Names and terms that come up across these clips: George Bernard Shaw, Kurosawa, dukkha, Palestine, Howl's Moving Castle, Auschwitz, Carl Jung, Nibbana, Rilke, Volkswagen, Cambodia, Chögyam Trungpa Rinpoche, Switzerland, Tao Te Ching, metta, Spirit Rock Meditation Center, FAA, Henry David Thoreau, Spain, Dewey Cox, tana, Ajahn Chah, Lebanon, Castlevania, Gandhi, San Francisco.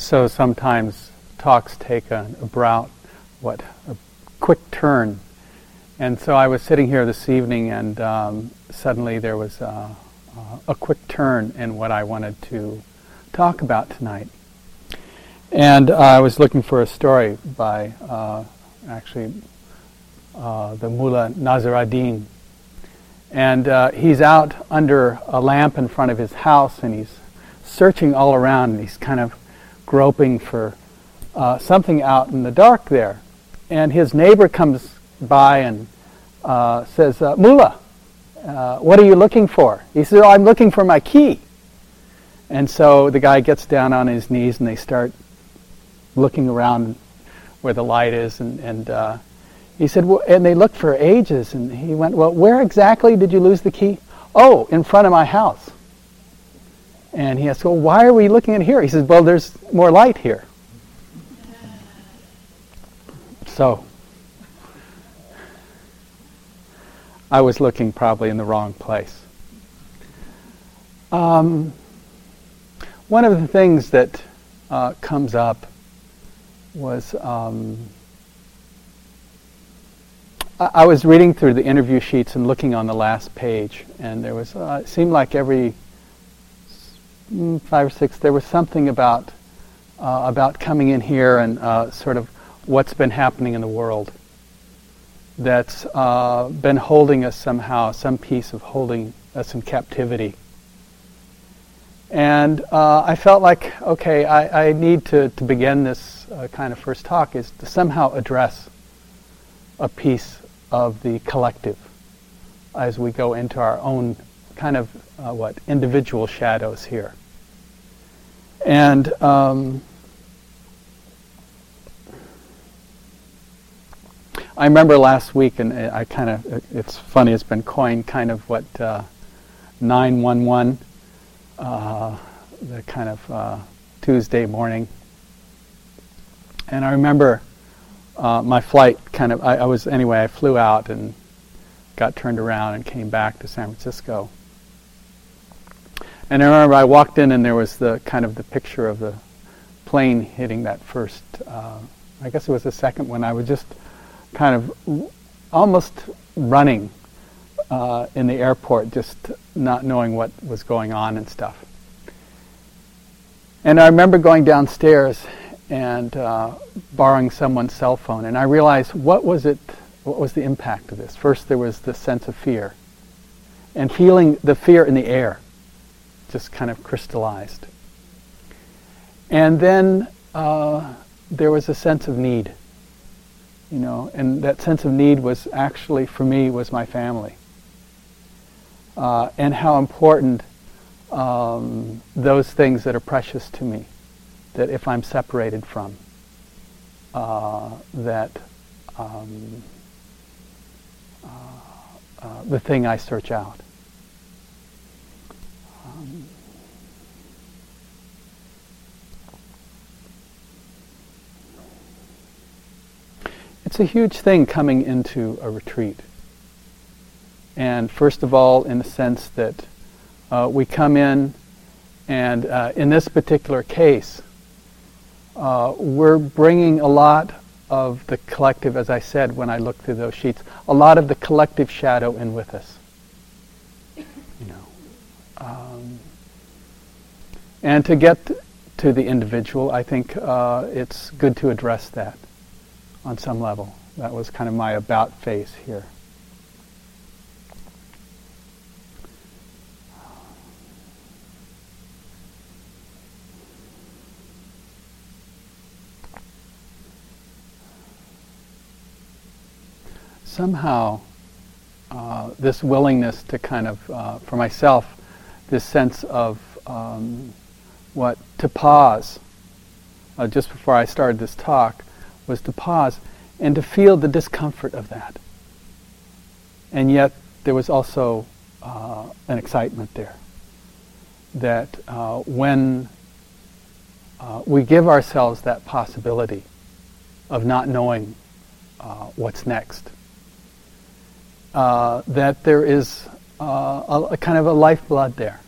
So sometimes talks take a quick turn. And so I was sitting here this evening, and suddenly there was a quick turn in what I wanted to talk about tonight. And I was looking for a story by the Mullah Nasreddin. And he's out under a lamp in front of his house, and he's searching all around, and he's kind of groping for something out in the dark there. And his neighbor comes by and says, Mullah, what are you looking for? He says, I'm looking for my key. And so the guy gets down on his knees, and they start looking around where the light is, and he said, well, and they looked for ages, and he went, well, where exactly did you lose the key? Oh, in front of my house. And he asked, well, why are we looking in here? He says, well, there's more light here. So, I was looking probably in the wrong place. One of the things that comes up was, I was reading through the interview sheets and looking on the last page, and there was, it seemed like every 5 or 6, there was something about coming in here and sort of what's been happening in the world that's been holding us somehow, some piece of holding us in captivity. And I felt like, okay, I need to begin this kind of first talk is to somehow address a piece of the collective as we go into our own kind of, individual shadows here. And I remember last week, and I kind of, it's funny, it's been coined kind of what 911, the kind of Tuesday morning. And I remember my flight kind of, I flew out and got turned around and came back to San Francisco. And I remember I walked in, and there was the kind of the picture of the plane hitting that first, I guess it was the second one. I was just kind of almost running in the airport, just not knowing what was going on and stuff. And I remember going downstairs and borrowing someone's cell phone, and I realized what was the impact of this? First, there was the sense of fear, and feeling the fear in the air just kind of crystallized. And then there was a sense of need, and that sense of need was actually, for me, was my family. And how important those things that are precious to me, that if I'm separated from, the thing I search out. It's a huge thing coming into a retreat. And first of all, in the sense that we come in, and in this particular case, we're bringing a lot of the collective, as I said when I looked through those sheets, a lot of the collective shadow in with us. And to get to the individual, I think it's good to address that on some level. That was kind of my about face here. Somehow, this willingness to kind of, for myself, this sense of to pause, just before I started this talk, was to pause and to feel the discomfort of that. And yet, there was also an excitement there, that when we give ourselves that possibility of not knowing what's next, that there is a kind of a lifeblood there.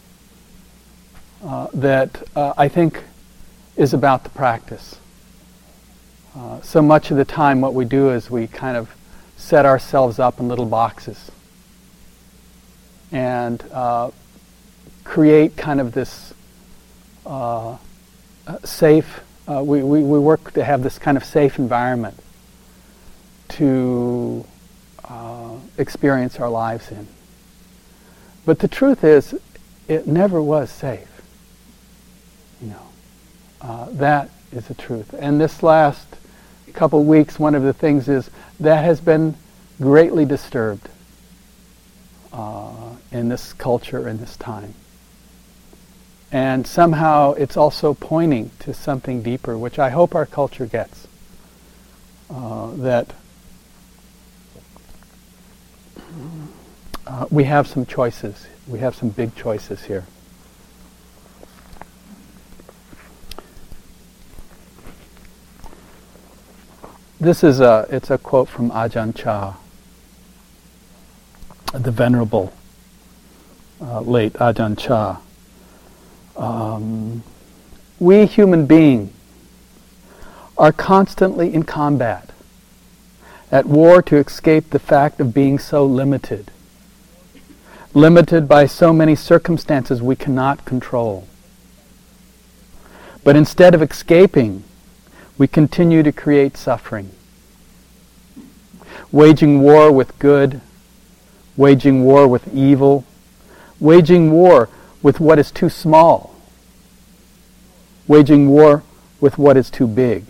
That I think is about the practice. So much of the time what we do is we kind of set ourselves up in little boxes and create kind of this safe, we work to have this kind of safe environment to experience our lives in. But the truth is, it never was safe. You know, that is the truth. And this last couple weeks, one of the things is that has been greatly disturbed in this culture, in this time. And somehow it's also pointing to something deeper, which I hope our culture gets. That we have some choices. We have some big choices here. This is a quote from Ajahn Chah, the venerable late Ajahn Chah. We human beings are constantly in combat, at war to escape the fact of being so limited. Limited by so many circumstances we cannot control. But instead of escaping, we continue to create suffering, waging war with good, waging war with evil, waging war with what is too small, waging war with what is too big,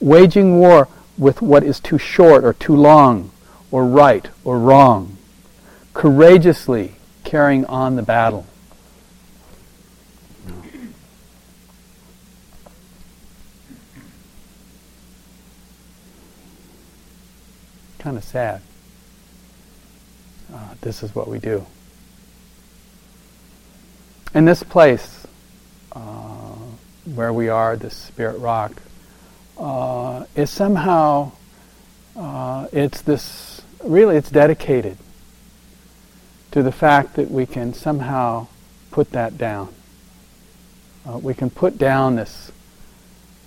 waging war with what is too short or too long, or right or wrong, courageously carrying on the battle. Kind of sad. This is what we do. And this place where we are, this Spirit Rock, is somehow, it's this, really it's dedicated to the fact that we can somehow put that down. We can put down this,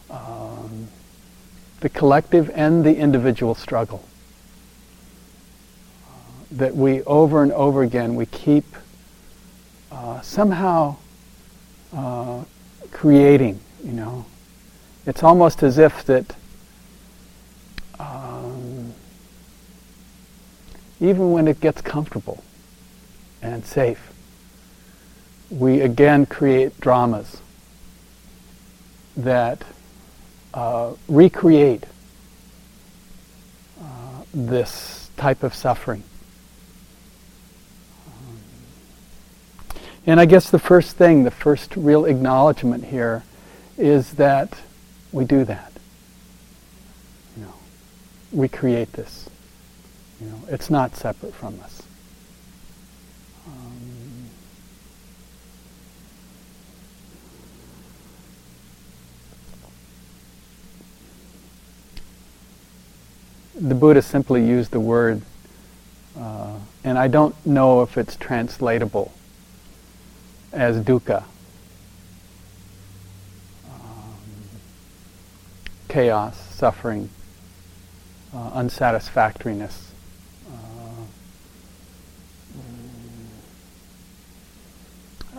the collective and the individual struggle. That we, over and over again, we keep somehow creating, you know. It's almost as if that even when it gets comfortable and safe, we again create dramas that recreate this type of suffering. And I guess the first thing, the first real acknowledgement here is that we do that. You know, we create this. You know, it's not separate from us. The Buddha simply used the word, and I don't know if it's translatable as dukkha, chaos, suffering, unsatisfactoriness.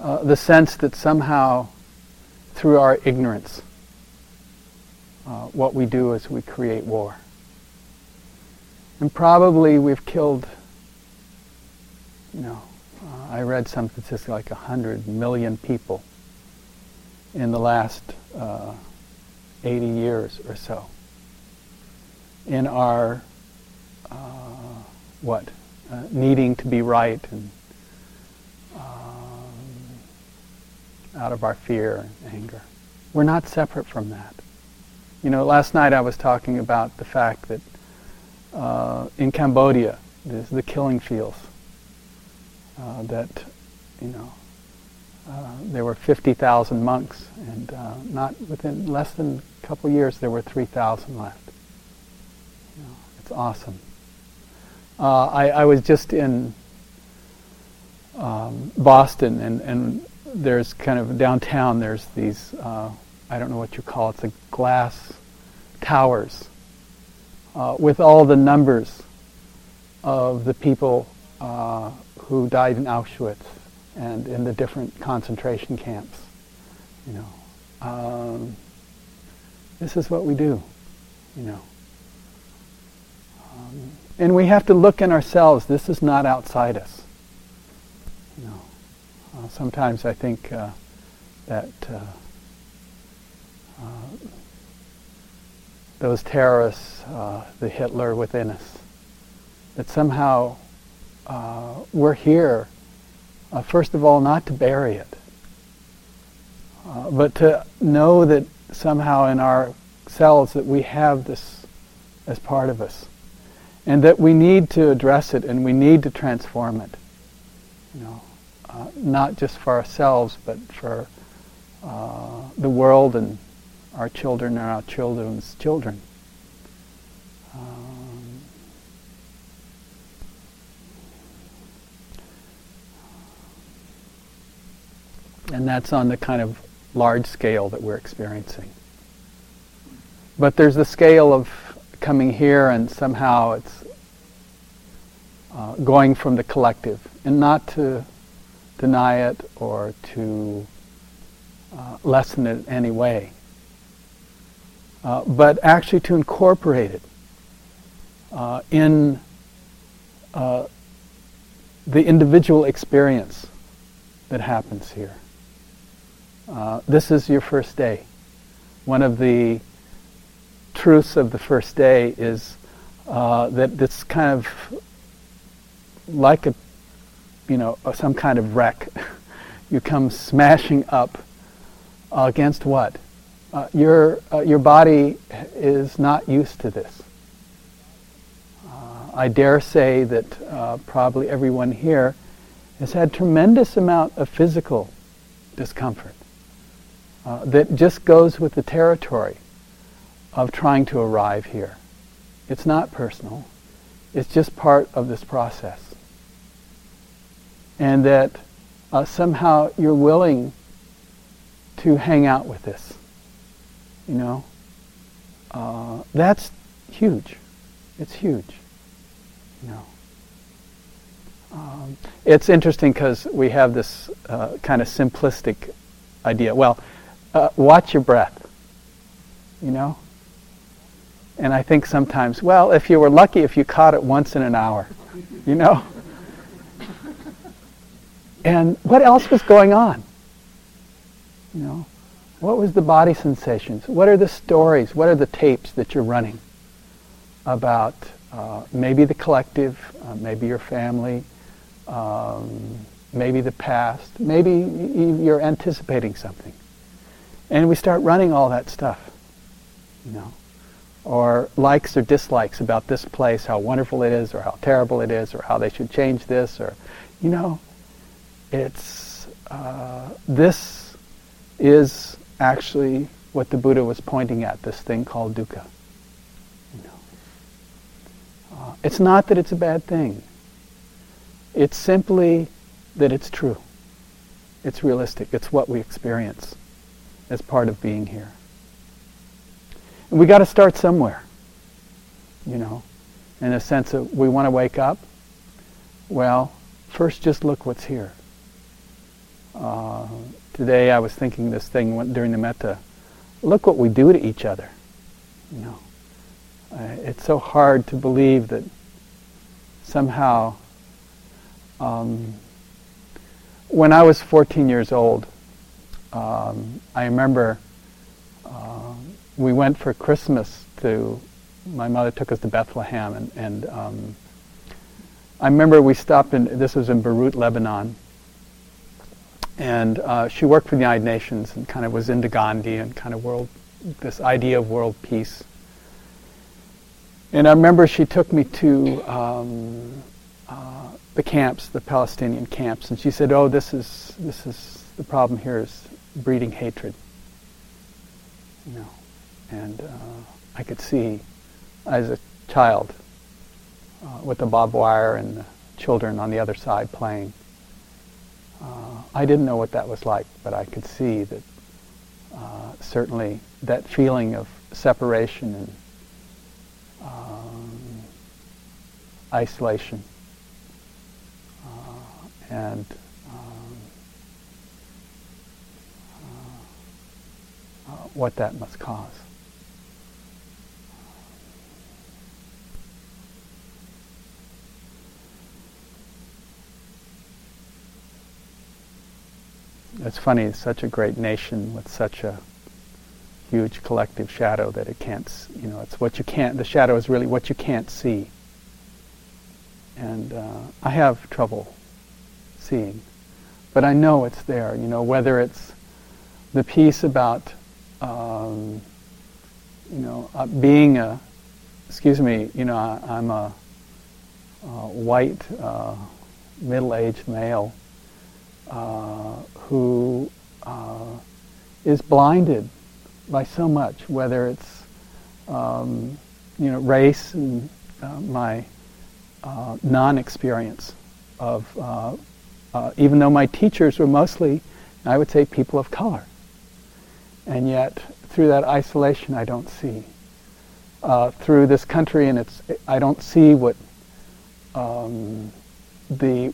The sense that somehow, through our ignorance, what we do is we create war. And probably we've killed, you know, I read some statistic like 100 million people in the last 80 years or so in our needing to be right and out of our fear and anger. We're not separate from that. You know, last night I was talking about the fact that in Cambodia, there's the killing fields. That, you know, there were 50,000 monks, and not within less than a couple years there were 3,000 left. You know, it's awesome. I was just in Boston, and there's kind of downtown. There's these I don't know what you call it, the glass towers with all the numbers of the people who died in Auschwitz and in the different concentration camps. You know, this is what we do. You know, and we have to look in ourselves. This is not outside us. You know, sometimes I think that those terrorists, the Hitler within us, that somehow we're here, first of all, not to bury it, but to know that somehow in ourselves that we have this as part of us, and that we need to address it and we need to transform it. You know, not just for ourselves, but for the world and our children and our children's children. And that's on the kind of large scale that we're experiencing. But there's the scale of coming here and somehow it's going from the collective, and not to deny it or to lessen it in any way, but actually to incorporate it in the individual experience that happens here. This is your first day. One of the truths of the first day is that it's kind of like a, you know, some kind of wreck. You come smashing up against what? Your body is not used to this. I dare say that probably everyone here has had tremendous amount of physical discomfort that just goes with the territory of trying to arrive here. It's not personal. It's just part of this process. And that somehow you're willing to hang out with this. You know, that's huge. It's huge. You know, it's interesting because we have this kind of simplistic idea. Well, watch your breath. You know, and I think sometimes, well, if you were lucky, if you caught it once in an hour, you know. And what else was going on? You know, what was the body sensations? What are the stories? What are the tapes that you're running about maybe the collective, maybe your family, maybe the past, maybe you're anticipating something. And we start running all that stuff, you know, or likes or dislikes about this place, how wonderful it is or how terrible it is or how they should change this or, you know, it's, this is actually what the Buddha was pointing at, this thing called dukkha. You know. It's not that it's a bad thing. It's simply that it's true. It's realistic. It's what we experience as part of being here. And we got to start somewhere, you know, in a sense that we want to wake up. Well, first just look what's here. Today I was thinking this thing during the metta. Look what we do to each other. You know, it's so hard to believe that somehow. When I was 14 years old, I remember we went for Christmas to. My mother took us to Bethlehem, and I remember we stopped in. This was in Beirut, Lebanon. And she worked for the United Nations and kind of was into Gandhi and kind of this idea of world peace. And I remember she took me to the camps, the Palestinian camps, and she said, "Oh, this is the problem here is breeding hatred." You know, and I could see as a child with the barbed wire and the children on the other side playing. I didn't know what that was like, but I could see that certainly that feeling of separation and isolation and what that must cause. It's funny, it's such a great nation with such a huge collective shadow that it can't, you know, it's what you can't, the shadow is really what you can't see. And I have trouble seeing, but I know it's there, you know, whether it's the piece about, you know, being a, excuse me, you know, I'm a white, middle-aged male who is blinded by so much, whether it's, you know, race and my non-experience of, even though my teachers were mostly, I would say, people of color. And yet, through that isolation, I don't see. Through this country, and it's, I don't see what the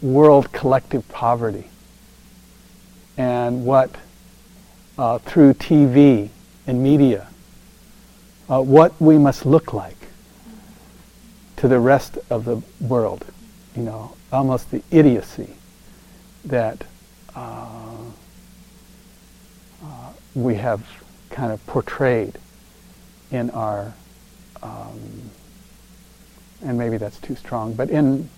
world collective poverty and what, through TV and media, what we must look like to the rest of the world, you know, almost the idiocy that we have kind of portrayed in our, and maybe that's too strong, but in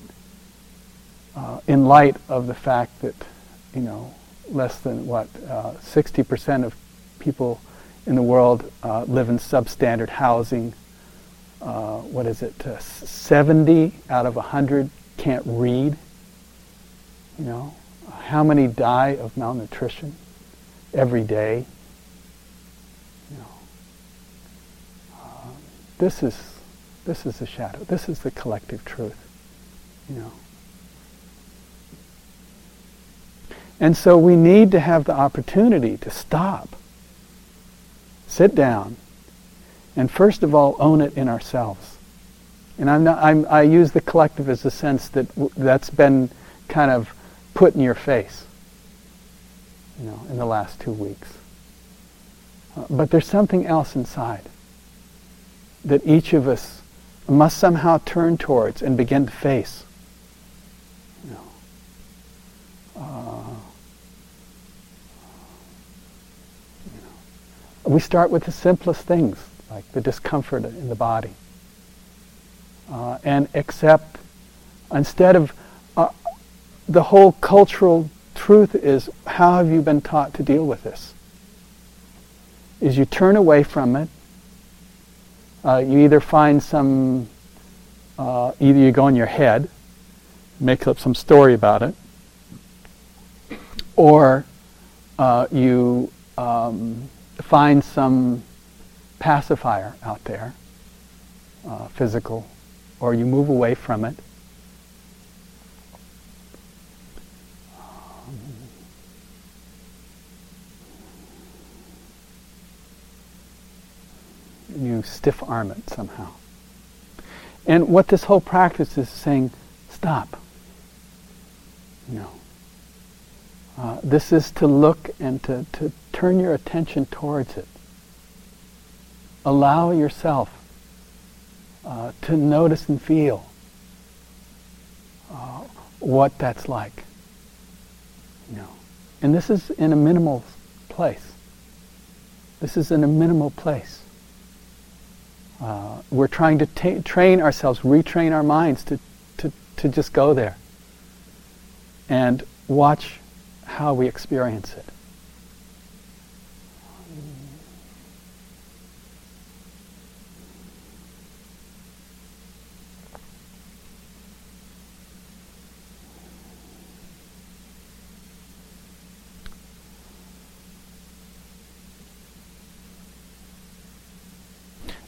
light of the fact that, you know, less than what, 60% of people in the world live in substandard housing. What is it? 70 out of 100 can't read. You know, how many die of malnutrition every day? You know, this is the shadow. This is the collective truth. You know, and so we need to have the opportunity to stop, sit down. And first of all, own it in ourselves. And I use the collective as a sense that that's been kind of put in your face, you know, in the last 2 weeks. But there's something else inside that each of us must somehow turn towards and begin to face. You know, you know. We start with the simplest things, like the discomfort in the body, and accept, instead of, the whole cultural truth is, how have you been taught to deal with this? Is you turn away from it, you either find some, either you go in your head, make up some story about it, or you find some pacifier out there, physical, or you move away from it. You stiff-arm it somehow. And what this whole practice is saying, stop. You know, this is to look and to turn your attention towards it. Allow yourself to notice and feel what that's like. You know, and this is in a minimal place. This is in a minimal place. We're trying to train ourselves, retrain our minds to just go there and watch how we experience it.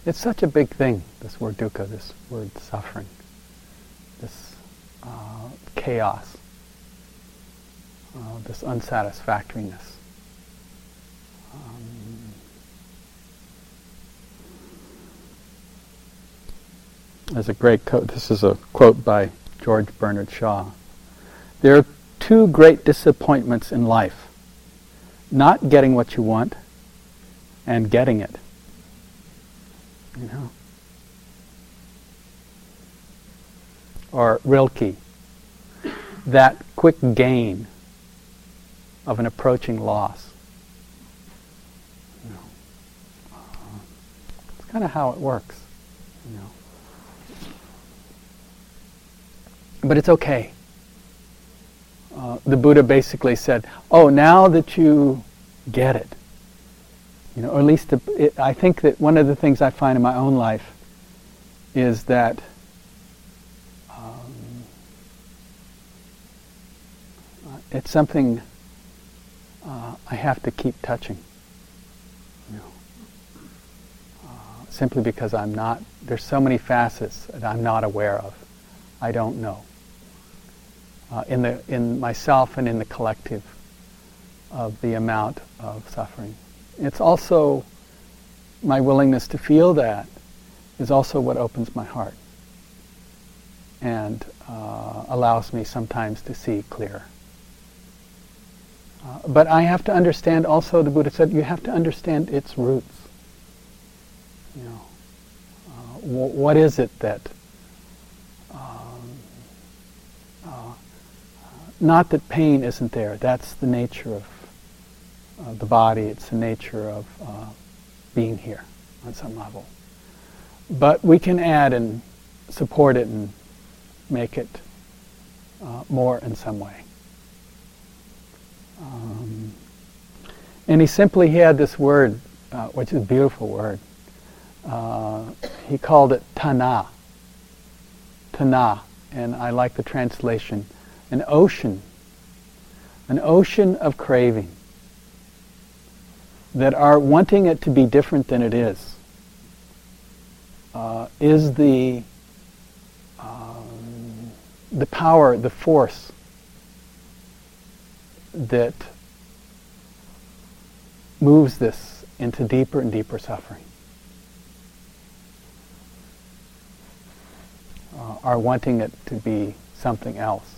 It's such a big thing, this word dukkha, this word suffering, this chaos, this unsatisfactoriness. as a great quote. This is a quote by George Bernard Shaw. There are two great disappointments in life: not getting what you want and getting it. You know. Or Rilke, that quick gain of an approaching loss. You know. It's kind of how it works. You know. But it's okay. The Buddha basically said, "Oh, now that you get it, you know." Or at least I think that one of the things I find in my own life is that it's something I have to keep touching. You know, simply because there's so many facets that I'm not aware of. I don't know. In myself and in the collective of the amount of suffering. It's also my willingness to feel that is also what opens my heart and allows me sometimes to see clearer. But I have to understand also, the Buddha said, you have to understand its roots. You know, what is it that not that pain isn't there. That's the nature of the body. It's the nature of being here on some level. But we can add and support it and make it more in some way. And he had this word, which is a beautiful word. He called it tana. Tana. And I like the translation. An ocean of craving that are wanting it to be different than it is the power, the force that moves this into deeper and deeper suffering. Are wanting it to be something else.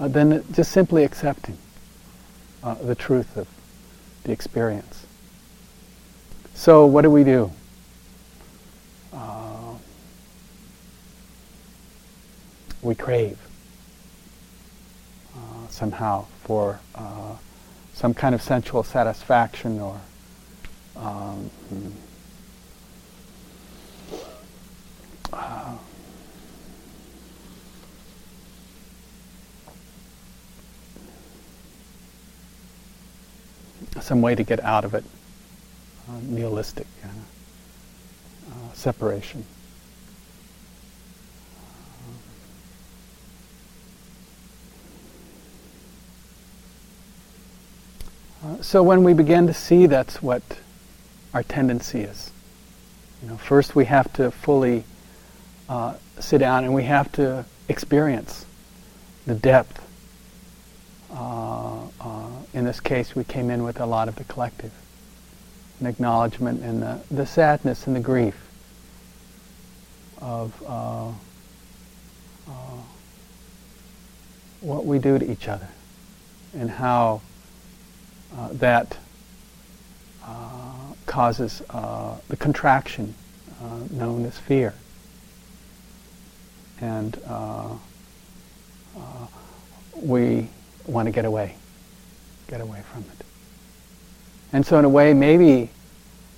Then just simply accepting the truth of the experience. So what do we do? We crave somehow for some kind of sensual satisfaction or some way to get out of it, nihilistic separation. So when we begin to see that's what our tendency is, you know, first we have to fully sit down and we have to experience the depth. In this case, we came in with a lot of the collective, an acknowledgement and the sadness and the grief of what we do to each other and how that causes the contraction known as fear. And we want to get away from it. And so in a way, maybe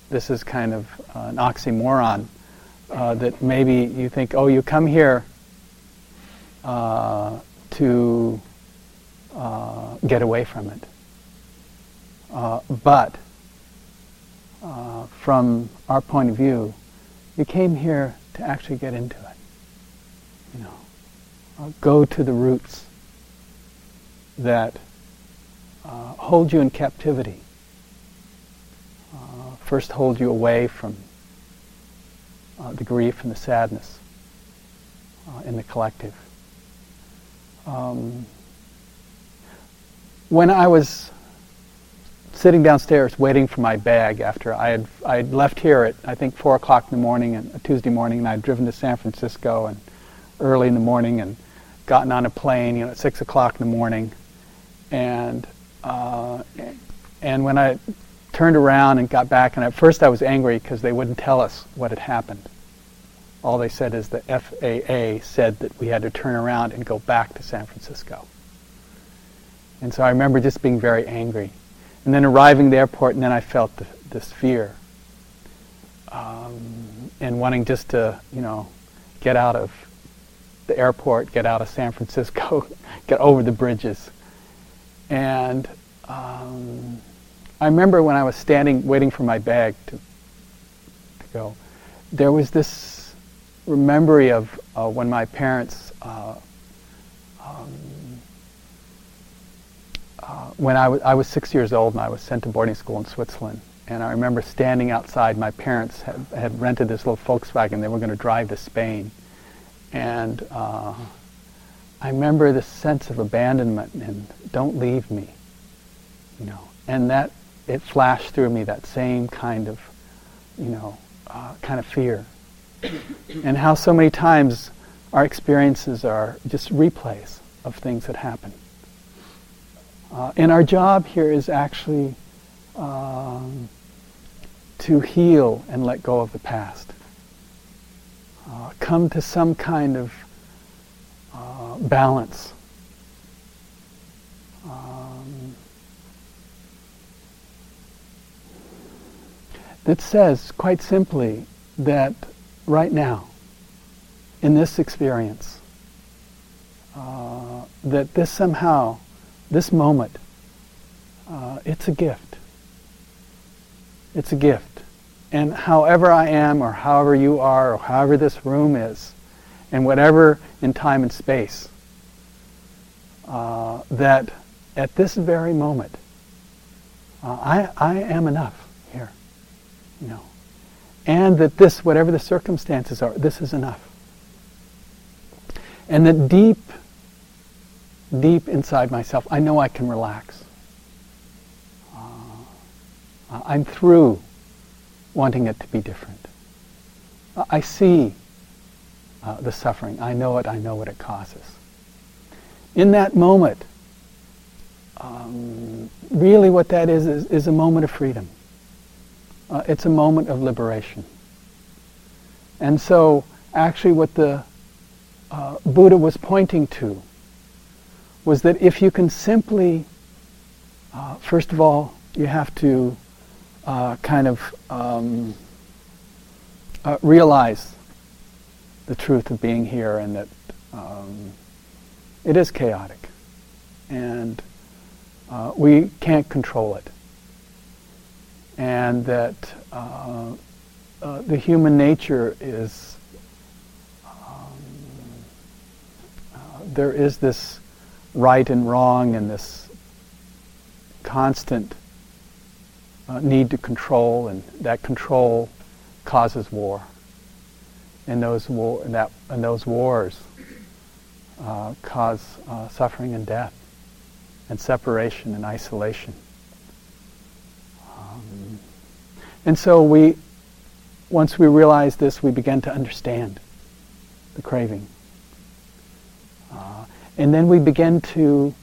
this is kind of an oxymoron, that maybe you think, oh, you come here to get away from it. But from our point of view, you came here to actually get into it. You know, go to the roots that hold you in captivity. First hold you away from the grief and the sadness in the collective. When I was sitting downstairs waiting for my bag after I had left here at, I think, 4 o'clock in the morning, Tuesday morning, and I'd driven to San Francisco and early in the morning and gotten on a plane, you know, at 6 o'clock in the morning. And when I turned around and got back, and at first I was angry because they wouldn't tell us what had happened. All they said is the FAA said that we had to turn around and go back to San Francisco. And so I remember just being very angry. And then arriving at the airport, and then I felt this fear. And wanting just to, you know, get out of the airport, get out of San Francisco, get over the bridges. And I remember when I was standing, waiting for my bag to go, there was this memory of when my parents, when I was 6 years old and I was sent to boarding school in Switzerland. And I remember standing outside, my parents had rented this little Volkswagen, they were going to drive to Spain. And I remember this sense of abandonment and don't leave me, you know. And that, it flashed through me, that same kind of, you know, kind of fear. And how so many times our experiences are just replays of things that happen. And our job here is actually to heal and let go of the past. Come to some kind of balance. That says, quite simply, that right now, in this experience, that this somehow, this moment, it's a gift. It's a gift. And however I am, or however you are, or however this room is, and whatever in time and space, that at this very moment, I am enough here. You know, and that this, whatever the circumstances are, this is enough. And that deep, deep inside myself, I know I can relax. I'm through wanting it to be different. I see the suffering. I know what it causes. In that moment, really what that is a moment of freedom. It's a moment of liberation. And so, actually what the Buddha was pointing to was that if you can simply, first of all, you have to kind of realize the truth of being here and that it is chaotic and we can't control it. And that the human nature is, there is this right and wrong and this constant need to control, and that control causes war. And those wars cause suffering and death and separation and isolation. And so we, once we realize this, we begin to understand the craving. And then we begin to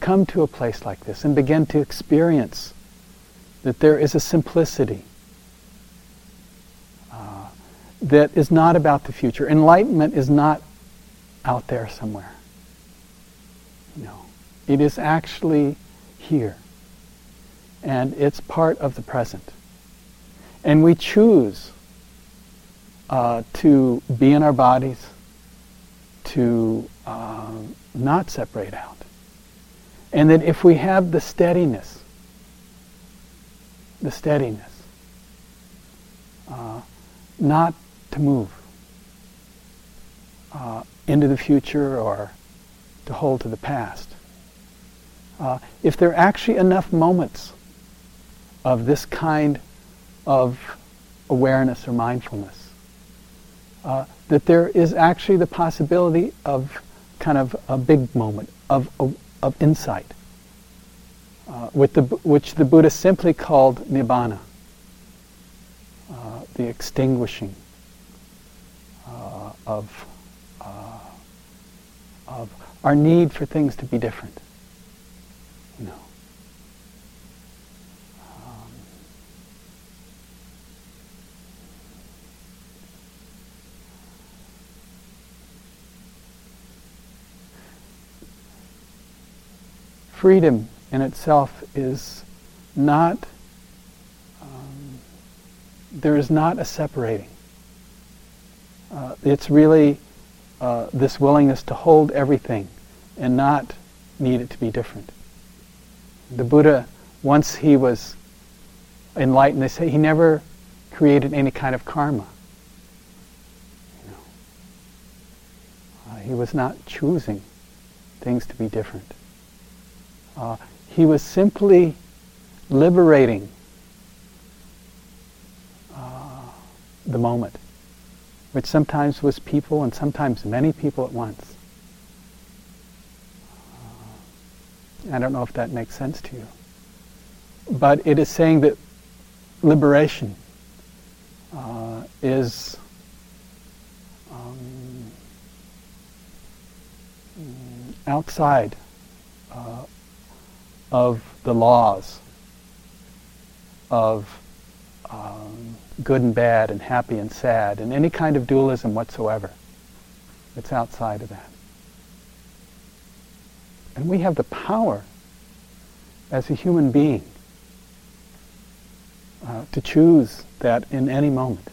come to a place like this and begin to experience that there is a simplicity that is not about the future. Enlightenment is not out there somewhere. No. It is actually here. And it's part of the present. And we choose to be in our bodies, to not separate out. And that if we have the steadiness, not to move into the future or to hold to the past, if there are actually enough moments of this kind of awareness or mindfulness, that there is actually the possibility of kind of a big moment of insight, which the Buddha simply called Nibbana, the extinguishing of our need for things to be different. No. Freedom in itself is not, there is not a separating. It's really this willingness to hold everything and not need it to be different. The Buddha, once he was enlightened, they say he never created any kind of karma. You know. He was not choosing things to be different. He was simply liberating the moment, which sometimes was people and sometimes many people at once. I don't know if that makes sense to you. But it is saying that liberation is outside of the laws of good and bad and happy and sad and any kind of dualism whatsoever. It's outside of that. And we have the power as a human being to choose that in any moment.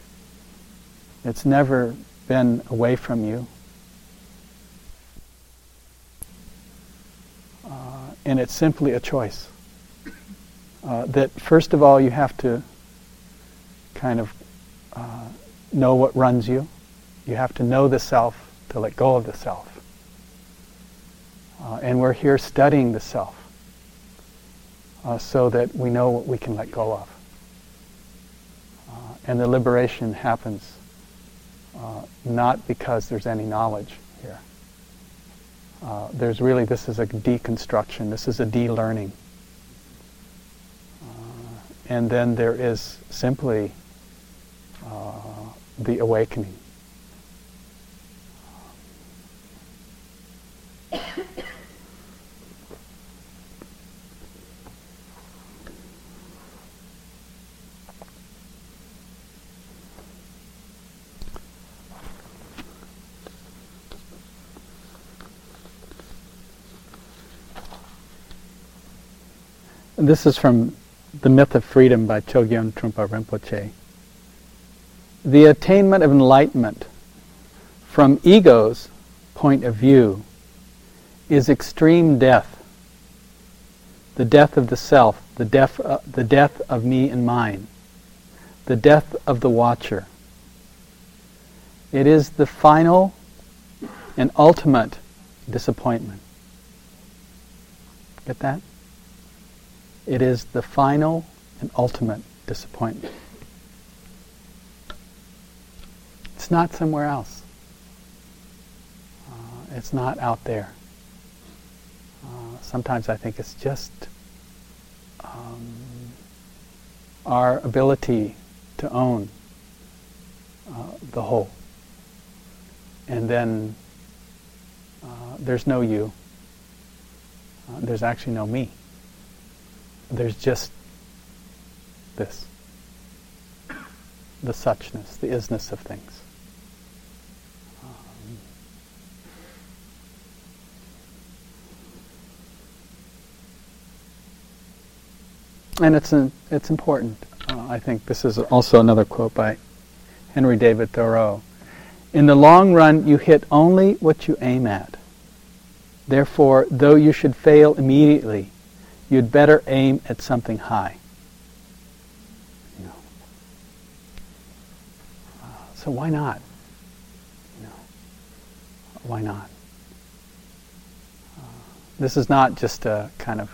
It's never been away from you. And it's simply a choice. That first of all you have to kind of know what runs you. You have to know the self to let go of the self. And we're here studying the self so that we know what we can let go of. And the liberation happens not because there's any knowledge here. There's really, this is a deconstruction, this is a de-learning. And then there is simply the awakening. And this is from The Myth of Freedom by Chögyam Trungpa Rinpoche. The attainment of enlightenment from ego's point of view is extreme death, the death of the self, the death of me and mine, the death of the watcher. It is the final and ultimate disappointment. Get that? It is the final and ultimate disappointment. It's not somewhere else. It's not out there. Sometimes I think it's just our ability to own the whole. And then there's no you. There's actually no me. There's just this, the suchness, the isness of things. And it's important. I think this is also another quote by Henry David Thoreau. In the long run, you hit only what you aim at. Therefore, though you should fail immediately, you'd better aim at something high. You know. So why not? You know. Why not? This is not just a kind of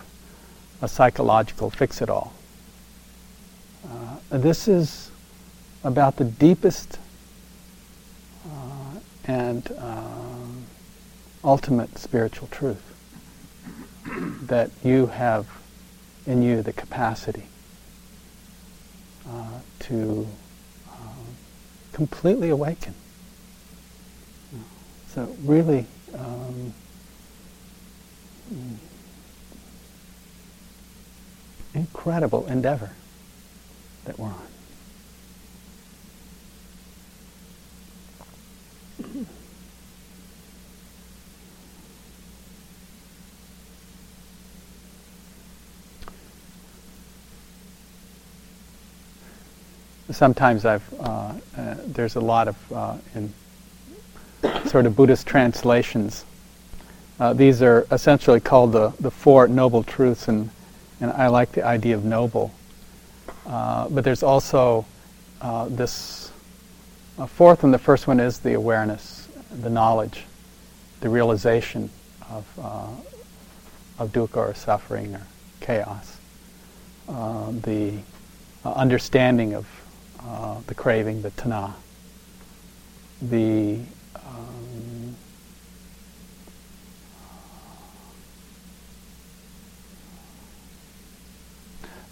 a psychological fix-it-all. This is about the deepest and ultimate spiritual truth that you have in you the capacity to completely awaken. So really, incredible endeavor that we're on. Sometimes there's a lot of in sort of Buddhist translations. These are essentially called the Four Noble Truths, and I like the idea of noble. But there's also this fourth, and the first one is the awareness, the knowledge, the realization of dukkha or suffering or chaos, the understanding of the craving, the tana,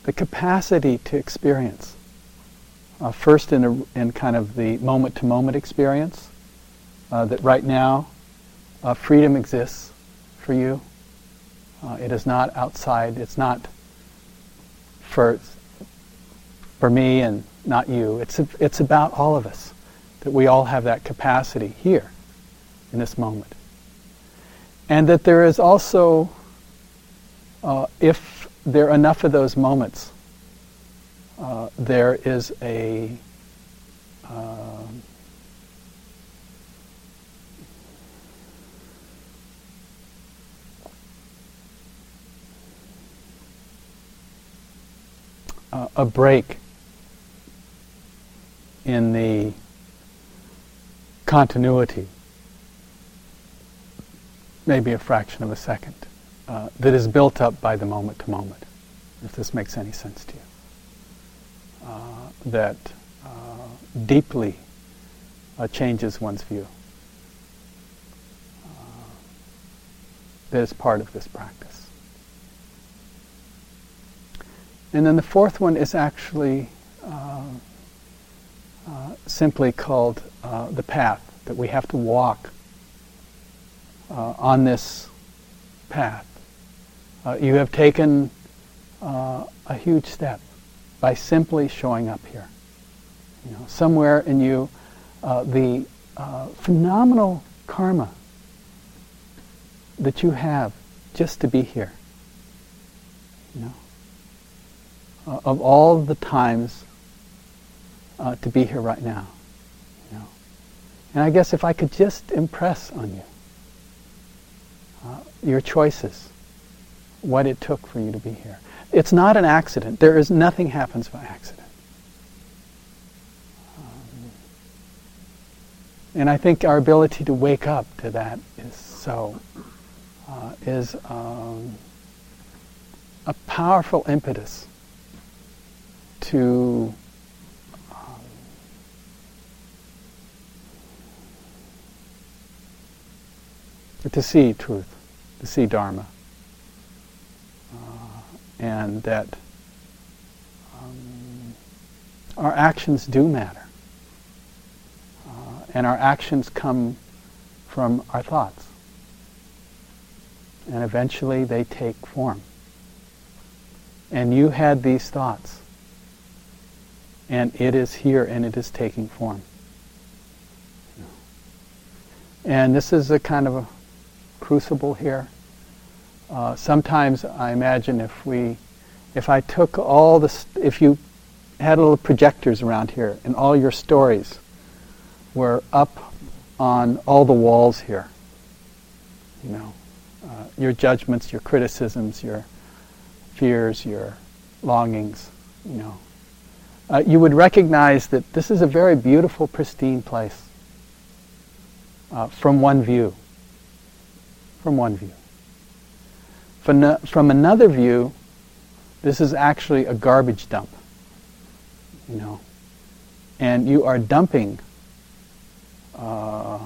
the capacity to experience, first in kind of the moment-to-moment experience, that right now freedom exists for you. It is not outside. It's not for me and not you. It's about all of us, that we all have that capacity here in this moment. And that there is also, if there are enough of those moments, there is a break in the continuity, maybe a fraction of a second, that is built up by the moment to moment, if this makes any sense to you, that deeply changes one's view. That is part of this practice. And then the fourth one is actually simply called the path, that we have to walk on this path. You have taken a huge step by simply showing up here. You know, somewhere in you, the phenomenal karma that you have just to be here. You know, of all the times to be here right now. You know, and I guess if I could just impress on you your choices, what it took for you to be here. It's not an accident. There is nothing happens by accident. And I think our ability to wake up to that is a powerful impetus to see truth, to see Dharma. And that our actions do matter. And our actions come from our thoughts. And eventually they take form. And you had these thoughts. And it is here and it is taking form. And this is a kind of a crucible here. Sometimes I imagine if you had little projectors around here and all your stories were up on all the walls here, you know, your judgments, your criticisms, your fears, your longings, you know, you would recognize that this is a very beautiful, pristine place from one view. From another view, this is actually a garbage dump, you know, and you are dumping, all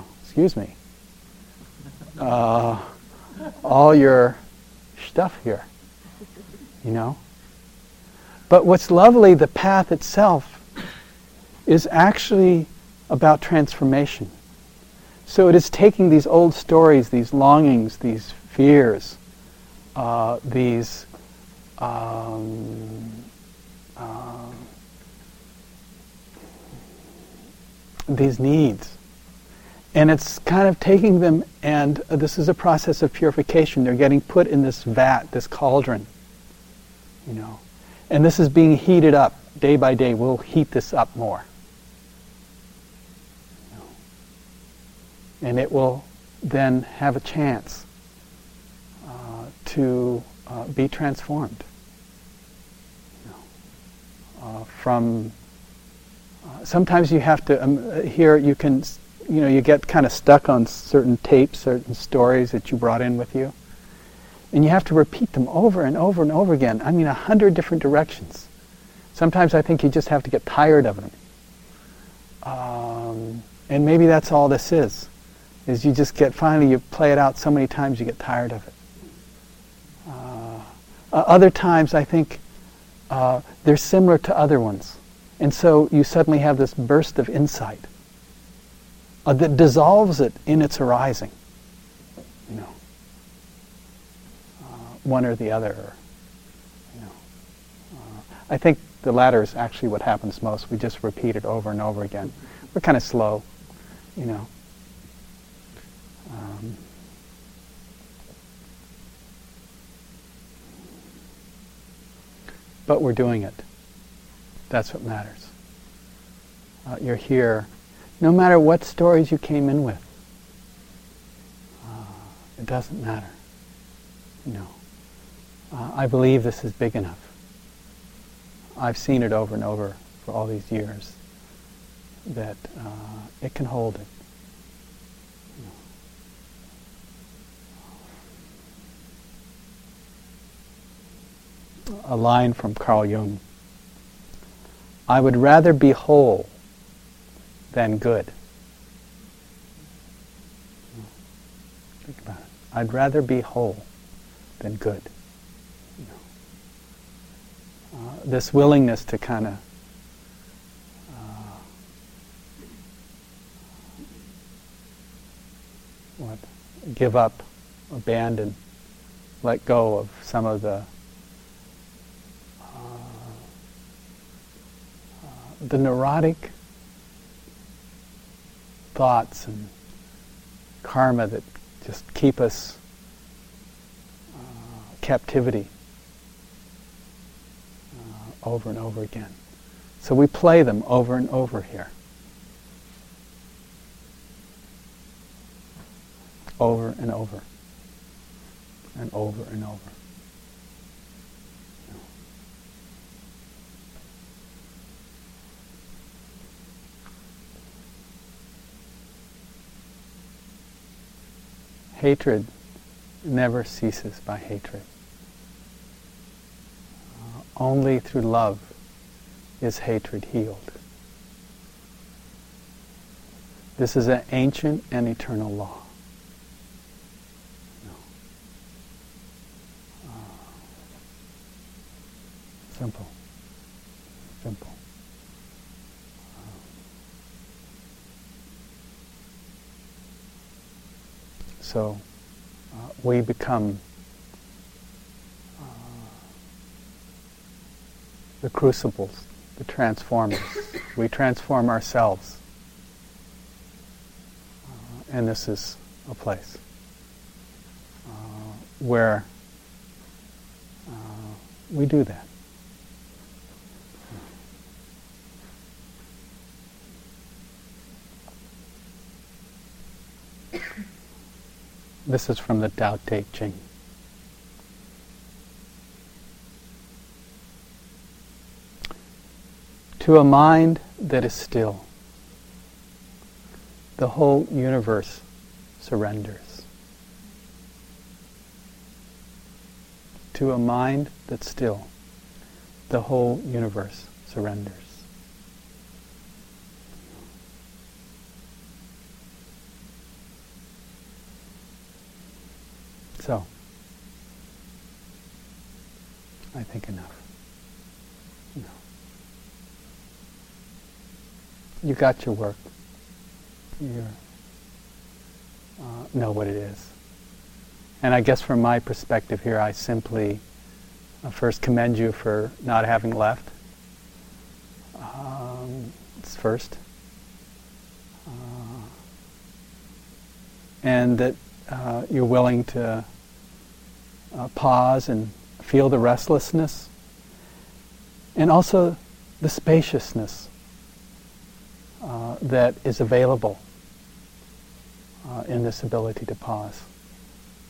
your stuff here, you know, But what's lovely, the path itself, is actually about transformation. So it is taking these old stories, these longings, these fears, these needs, and it's kind of taking them, and this is a process of purification. They're getting put in this vat, this cauldron, you know, and this is being heated up day by day. We'll heat this up more, you know, and it will then have a chance to be transformed, you know, from. Sometimes you have to, here you can, you know, you get kind of stuck on certain tapes, certain stories that you brought in with you. And you have to repeat them over and over and over again. I mean, 100 different directions. Sometimes I think you just have to get tired of them. And maybe that's all this is you just get, finally you play it out so many times you get tired of it. Other times I think they're similar to other ones. And so you suddenly have this burst of insight that dissolves it in its arising, you know, one or the other. Or, you know, I think the latter is actually what happens most. We just repeat it over and over again. We're kind of slow, you know. But we're doing it. That's what matters. You're here, no matter what stories you came in with. It doesn't matter. You know, I believe this is big enough. I've seen it over and over for all these years that it can hold it. You know. A line from Carl Jung. I would rather be whole than good. Think about it. I'd rather be whole than good. You know. This willingness to kind of give up, abandon, let go of some of the neurotic thoughts and karma that just keep us captivity over and over again. So we play them over and over here. Over and over. And over and over. Hatred never ceases by hatred. Only through love is hatred healed. This is an ancient and eternal law. No. Simple. Simple. So we become the crucibles, the transformers. We transform ourselves. And this is a place where we do that. This is from the Tao Te Ching. To a mind that is still, the whole universe surrenders. To a mind that's still, the whole universe surrenders. So, I think enough. you got your work. You know what it is. And I guess from my perspective here, I simply first commend you for not having left. It's first. And that you're willing to pause and feel the restlessness and also the spaciousness that is available in this ability to pause.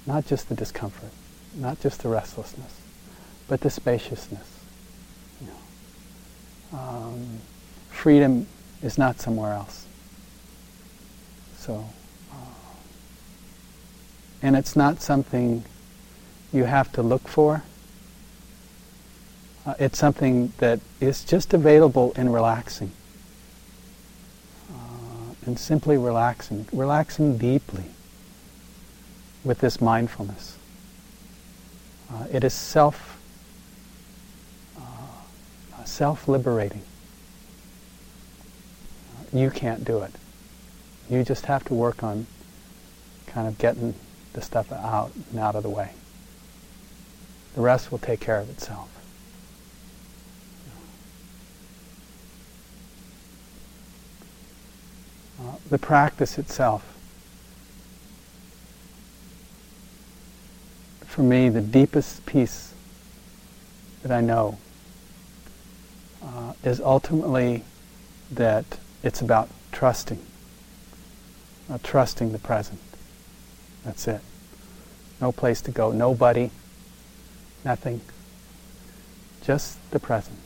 Not just the discomfort, not just the restlessness, but the spaciousness. You know. Freedom is not somewhere else. So. And it's not something you have to look for. It's something that is just available in relaxing. And simply relaxing. Relaxing deeply with this mindfulness. It is self-liberating. You can't do it. You just have to work on kind of getting the stuff out and out of the way. The rest will take care of itself. The practice itself. For me, the deepest peace that I know is ultimately that it's about trusting the present. That's it. No place to go, nobody, nothing. Just the present.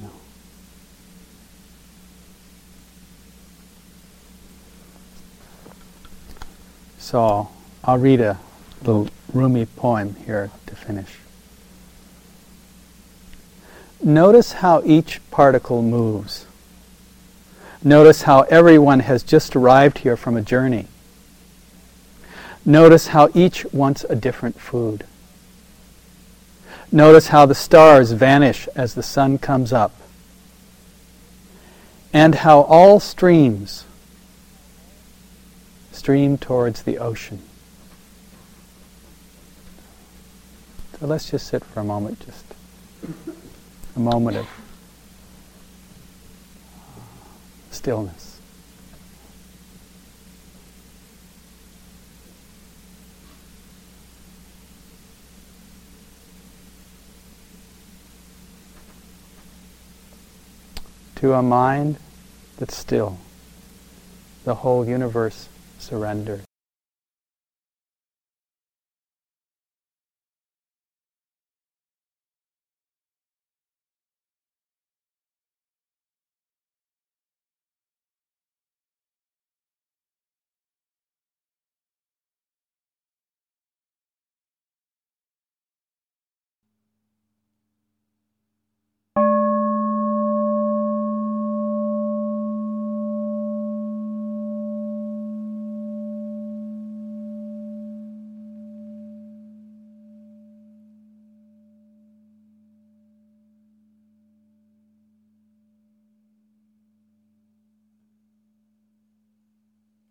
No. So I'll read a little Rumi poem here to finish. Notice how each particle moves. Notice how everyone has just arrived here from a journey. Notice how each wants a different food. Notice how the stars vanish as the sun comes up. And how all streams stream towards the ocean. So let's just sit for a moment, just a moment of stillness. To a mind that's still, the whole universe surrendered.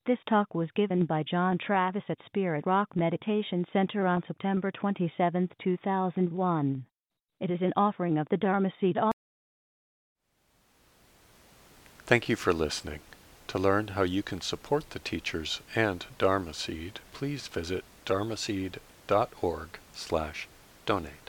This talk was given by John Travis at Spirit Rock Meditation Center on September 27, 2001. It is an offering of the Dharma Seed. Thank you for listening. To learn how you can support the teachers and Dharma Seed, please visit dharmaseed.org/donate.